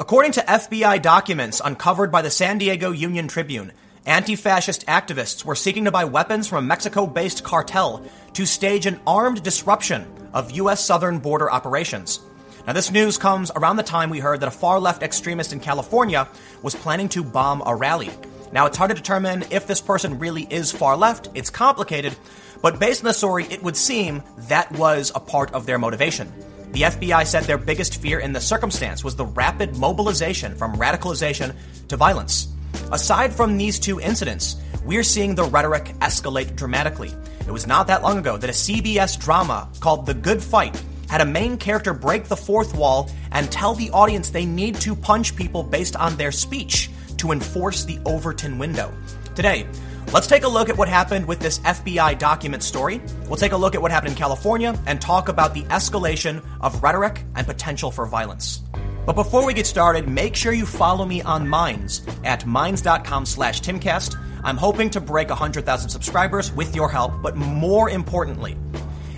According to FBI documents uncovered by the San Diego Union-Tribune, anti-fascist activists were seeking to buy weapons from a Mexico-based cartel to stage an armed disruption of U.S. southern border operations. Now, this news comes around the time we heard that a far-left extremist in California was planning to bomb a rally. Now, it's hard to determine if this person really is far-left. It's complicated. But based on the story, it would seem that was a part of their motivation. The FBI said their biggest fear in the circumstance was the rapid mobilization from radicalization to violence. Aside from these two incidents, we're seeing the rhetoric escalate dramatically. It was not that long ago that a CBS drama called The Good Fight had a main character break the fourth wall and tell the audience they need to punch people based on their speech to enforce the Overton window. Today, let's take a look at what happened with this FBI document story. We'll take a look at what happened in California and talk about the escalation of rhetoric and potential for violence. But before we get started, make sure you follow me on Minds at minds.com/Timcast. I'm hoping to break 100,000 subscribers with your help, but more importantly,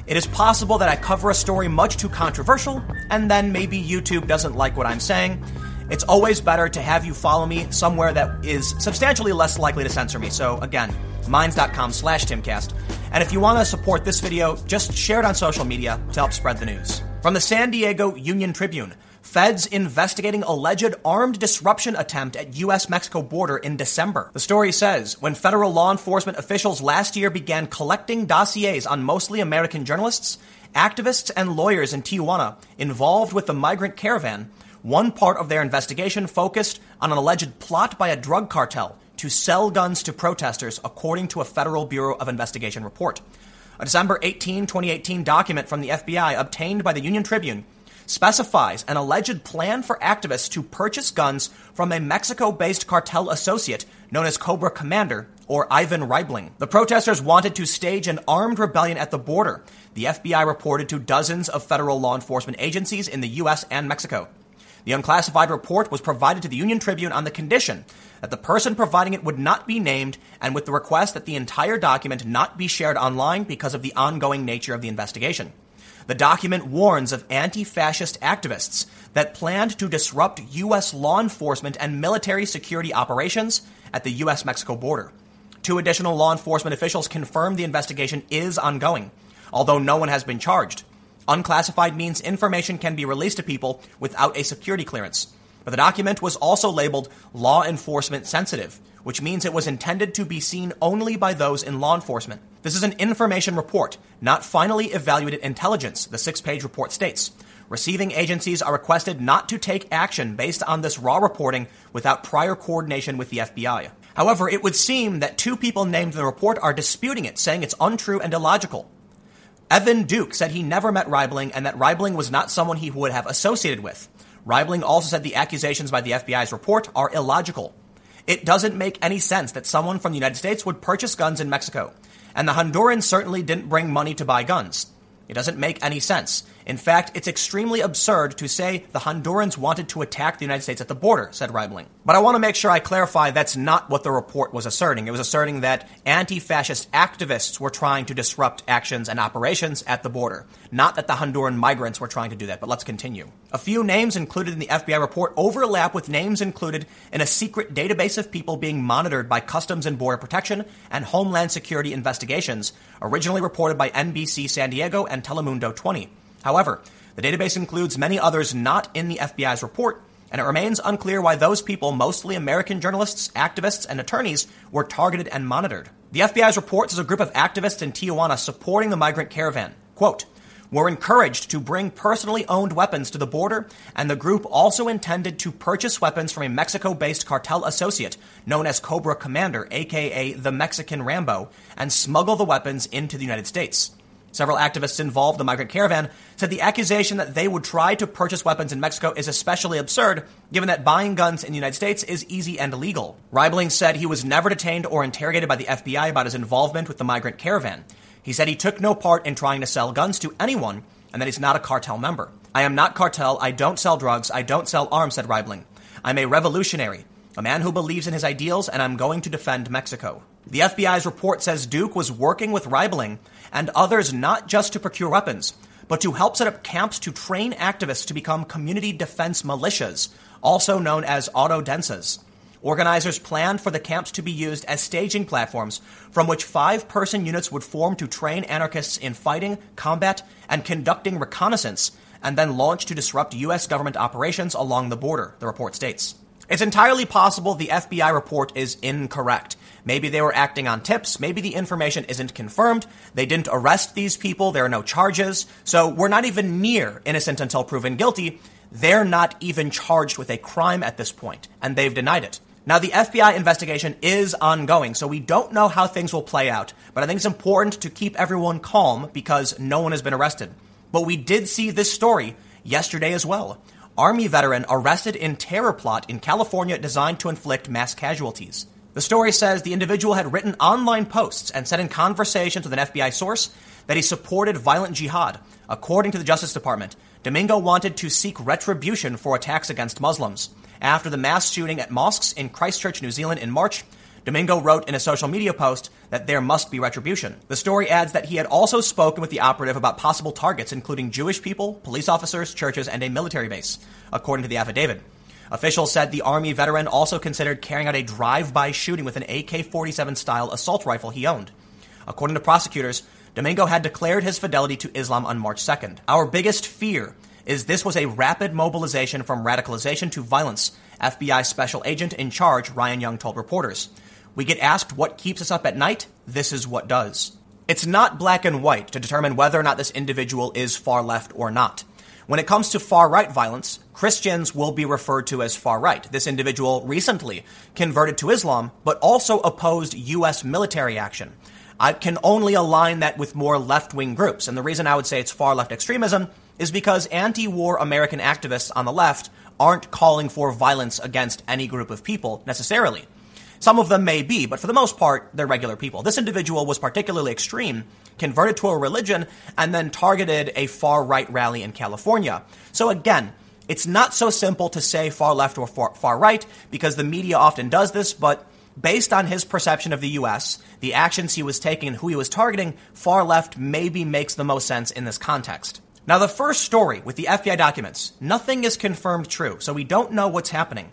it is possible that I cover a story much too controversial, and then maybe YouTube doesn't like what I'm saying. It's always better to have you follow me somewhere that is substantially less likely to censor me. So again, minds.com/Timcast. And if you want to support this video, just share it on social media to help spread the news. From the San Diego Union-Tribune, feds investigating alleged armed disruption attempt at U.S.-Mexico border in December. The story says, when federal law enforcement officials last year began collecting dossiers on mostly American journalists, activists, and lawyers in Tijuana involved with the migrant caravan, one part of their investigation focused on an alleged plot by a drug cartel to sell guns to protesters, according to a Federal Bureau of Investigation report. A December 18, 2018 document from the FBI obtained by the Union-Tribune specifies an alleged plan for activists to purchase guns from a Mexico-based cartel associate known as Cobra Commander, or Ivan Riebling. The protesters wanted to stage an armed rebellion at the border. The FBI reported to dozens of federal law enforcement agencies in the U.S. and Mexico. The unclassified report was provided to the Union-Tribune on the condition that the person providing it would not be named, and with the request that the entire document not be shared online because of the ongoing nature of the investigation. The document warns of anti-fascist activists that planned to disrupt U.S. law enforcement and military security operations at the U.S.-Mexico border. Two additional law enforcement officials confirmed the investigation is ongoing, although no one has been charged. Unclassified means information can be released to people without a security clearance. But the document was also labeled law enforcement sensitive, which means it was intended to be seen only by those in law enforcement. This is an information report, not finally evaluated intelligence, the six-page report states. Receiving agencies are requested not to take action based on this raw reporting without prior coordination with the FBI. However, it would seem that two people named in the report are disputing it, saying it's untrue and illogical. Evan Duke said he never met Riebling and that Riebling was not someone he would have associated with. Riebling also said the accusations by the FBI's report are illogical. It doesn't make any sense that someone from the United States would purchase guns in Mexico, and the Hondurans certainly didn't bring money to buy guns. It doesn't make any sense. In fact, it's extremely absurd to say the Hondurans wanted to attack the United States at the border, said Riebling. But I want to make sure I clarify that's not what the report was asserting. It was asserting that anti-fascist activists were trying to disrupt actions and operations at the border, not that the Honduran migrants were trying to do that. But let's continue. A few names included in the FBI report overlap with names included in a secret database of people being monitored by Customs and Border Protection and Homeland Security Investigations, originally reported by NBC San Diego and Telemundo 20. However, the database includes many others not in the FBI's report, and it remains unclear why those people, mostly American journalists, activists, and attorneys, were targeted and monitored. The FBI's report says a group of activists in Tijuana supporting the migrant caravan, quote, were encouraged to bring personally owned weapons to the border, and the group also intended to purchase weapons from a Mexico-based cartel associate known as Cobra Commander, aka the Mexican Rambo, and smuggle the weapons into the United States. Several activists involved in the migrant caravan said the accusation that they would try to purchase weapons in Mexico is especially absurd, given that buying guns in the United States is easy and legal. Riebling said he was never detained or interrogated by the FBI about his involvement with the migrant caravan. He said he took no part in trying to sell guns to anyone and that he's not a cartel member. I am not cartel. I don't sell drugs. I don't sell arms, said Riebling. I'm a revolutionary, a man who believes in his ideals, and I'm going to defend Mexico. The FBI's report says Duke was working with Riebling and others not just to procure weapons, but to help set up camps to train activists to become community defense militias, also known as autodensas. Organizers planned for the camps to be used as staging platforms from which five-person units would form to train anarchists in fighting, combat, and conducting reconnaissance, and then launch to disrupt U.S. government operations along the border, the report states. It's entirely possible the FBI report is incorrect. Maybe they were acting on tips. Maybe the information isn't confirmed. They didn't arrest these people. There are no charges. So we're not even near innocent until proven guilty. They're not even charged with a crime at this point, and they've denied it. Now, the FBI investigation is ongoing, so we don't know how things will play out. But I think it's important to keep everyone calm because no one has been arrested. But we did see this story yesterday as well. Army veteran arrested in terror plot in California designed to inflict mass casualties. The story says the individual had written online posts and said in conversations with an FBI source that he supported violent jihad. According to the Justice Department, Domingo wanted to seek retribution for attacks against Muslims. After the mass shooting at mosques in Christchurch, New Zealand in March, Domingo wrote in a social media post that there must be retribution. The story adds that he had also spoken with the operative about possible targets, including Jewish people, police officers, churches, and a military base, according to the affidavit. Officials said the Army veteran also considered carrying out a drive-by shooting with an AK-47-style assault rifle he owned. According to prosecutors, Domingo had declared his fidelity to Islam on March 2nd. Our biggest fear is this was a rapid mobilization from radicalization to violence, FBI Special Agent in charge Ryan Young told reporters. We get asked what keeps us up at night. This is what does. It's not black and white to determine whether or not this individual is far left or not. When it comes to far-right violence, Christians will be referred to as far-right. This individual recently converted to Islam, but also opposed U.S. military action. I can only align that with more left-wing groups, and the reason I would say it's far-left extremism is because anti-war American activists on the left aren't calling for violence against any group of people, necessarily. Some of them may be, but for the most part, they're regular people. This individual was particularly extreme, converted to a religion, and then targeted a far-right rally in California. So again, it's not so simple to say far-left or far-right, because the media often does this, but based on his perception of the U.S., the actions he was taking and who he was targeting, far-left maybe makes the most sense in this context. Now, the first story with the FBI documents, nothing is confirmed true, so we don't know what's happening.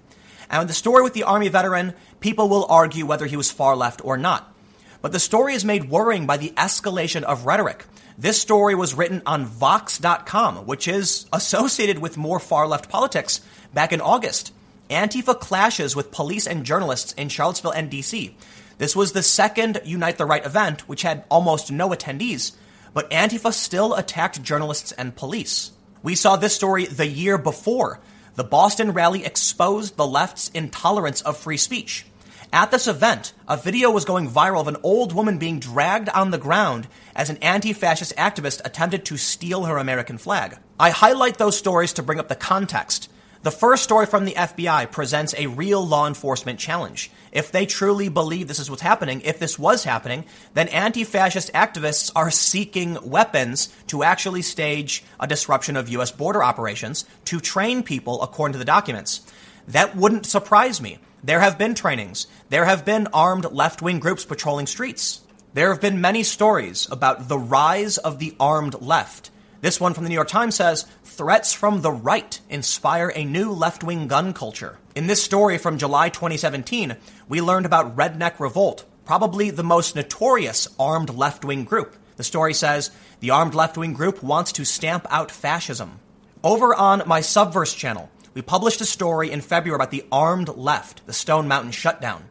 And the story with the Army veteran, people will argue whether he was far-left or not. But the story is made worrying by the escalation of rhetoric. This story was written on Vox.com, which is associated with more far-left politics, back in August. Antifa clashes with police and journalists in Charlottesville and D.C. This was the second Unite the Right event, which had almost no attendees, but Antifa still attacked journalists and police. We saw this story the year before. The Boston rally exposed the left's intolerance of free speech. At this event, a video was going viral of an old woman being dragged on the ground as an anti-fascist activist attempted to steal her American flag. I highlight those stories to bring up the context. The first story from the FBI presents a real law enforcement challenge. If they truly believe this is what's happening, if this was happening, then anti-fascist activists are seeking weapons to actually stage a disruption of U.S. border operations to train people according to the documents. That wouldn't surprise me. There have been trainings. There have been armed left-wing groups patrolling streets. There have been many stories about the rise of the armed left. This one from the New York Times says, threats from the right inspire a new left-wing gun culture. In this story from July 2017, we learned about Redneck Revolt, probably the most notorious armed left-wing group. The story says, the armed left-wing group wants to stamp out fascism. Over on my Subverse channel, we published a story in February about the armed left, the Stone Mountain Shutdown,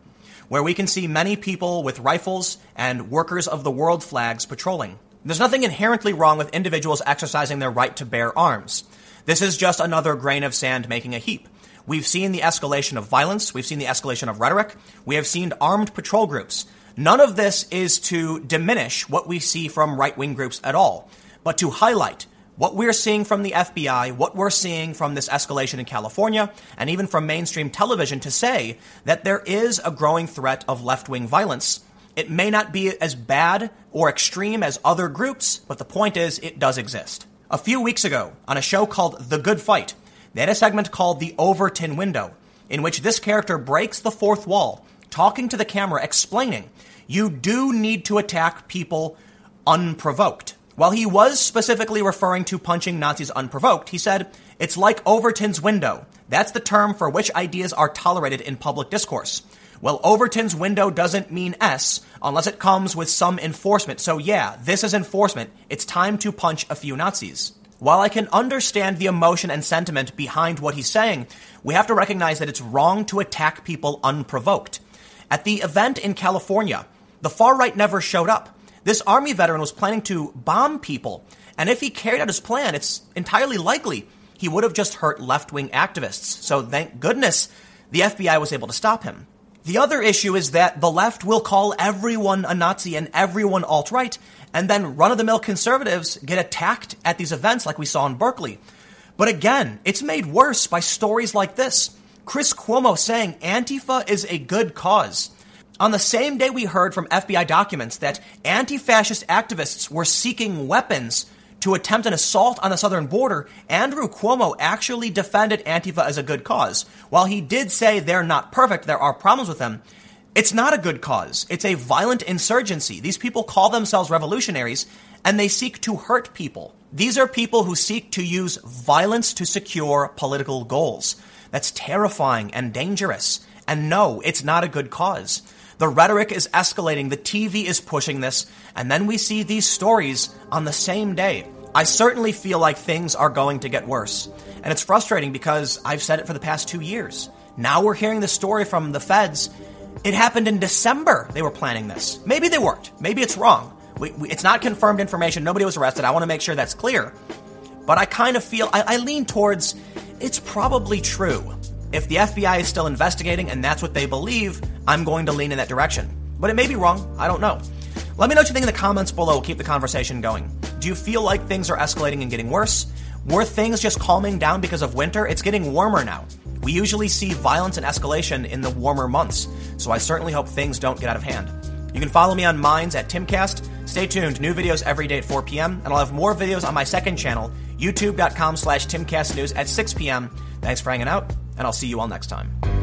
where we can see many people with rifles and Workers of the World flags patrolling. There's nothing inherently wrong with individuals exercising their right to bear arms. This is just another grain of sand making a heap. We've seen the escalation of violence. We've seen the escalation of rhetoric. We have seen armed patrol groups. None of this is to diminish what we see from right-wing groups at all, but to highlight what we're seeing from the FBI, what we're seeing from this escalation in California, and even from mainstream television to say that there is a growing threat of left-wing violence. It may not be as bad or extreme as other groups, but the point is it does exist. A few weeks ago, on a show called The Good Fight, they had a segment called The Overton Window, in which this character breaks the fourth wall, talking to the camera, explaining, you do need to attack people unprovoked. While he was specifically referring to punching Nazis unprovoked, he said, It's like Overton's window. That's the term for which ideas are tolerated in public discourse. Well, Overton's window doesn't mean S unless it comes with some enforcement. So yeah, this is enforcement. It's time to punch a few Nazis. While I can understand the emotion and sentiment behind what he's saying, we have to recognize that it's wrong to attack people unprovoked. At the event in California, the far right never showed up. This Army veteran was planning to bomb people, and if he carried out his plan, it's entirely likely he would have just hurt left-wing activists. So thank goodness the FBI was able to stop him. The other issue is that the left will call everyone a Nazi and everyone alt-right, and then run-of-the-mill conservatives get attacked at these events like we saw in Berkeley. But again, it's made worse by stories like this. Chris Cuomo saying Antifa is a good cause. On the same day we heard from FBI documents that anti-fascist activists were seeking weapons to attempt an assault on the southern border, Andrew Cuomo actually defended Antifa as a good cause. While he did say they're not perfect, there are problems with them, it's not a good cause. It's a violent insurgency. These people call themselves revolutionaries, and they seek to hurt people. These are people who seek to use violence to secure political goals. That's terrifying and dangerous. And no, it's not a good cause. The rhetoric is escalating, the TV is pushing this, and then we see these stories on the same day. I certainly feel like things are going to get worse. And it's frustrating because I've said it for the past 2 years. Now we're hearing the story from the feds. It happened in December they were planning this. Maybe they weren't. Maybe it's wrong. It's not confirmed information. Nobody was arrested. I want to make sure that's clear. But I kind of feel, I lean towards, it's probably true. If the FBI is still investigating and that's what they believe, I'm going to lean in that direction. But it may be wrong. I don't know. Let me know what you think in the comments below. We'll keep the conversation going. Do you feel like things are escalating and getting worse? Were things just calming down because of winter? It's getting warmer now. We usually see violence and escalation in the warmer months, so I certainly hope things don't get out of hand. You can follow me on Minds at Timcast. Stay tuned. New videos every day at 4 p.m., and I'll have more videos on my second channel, youtube.com/TimcastNews at 6 p.m. Thanks for hanging out, and I'll see you all next time.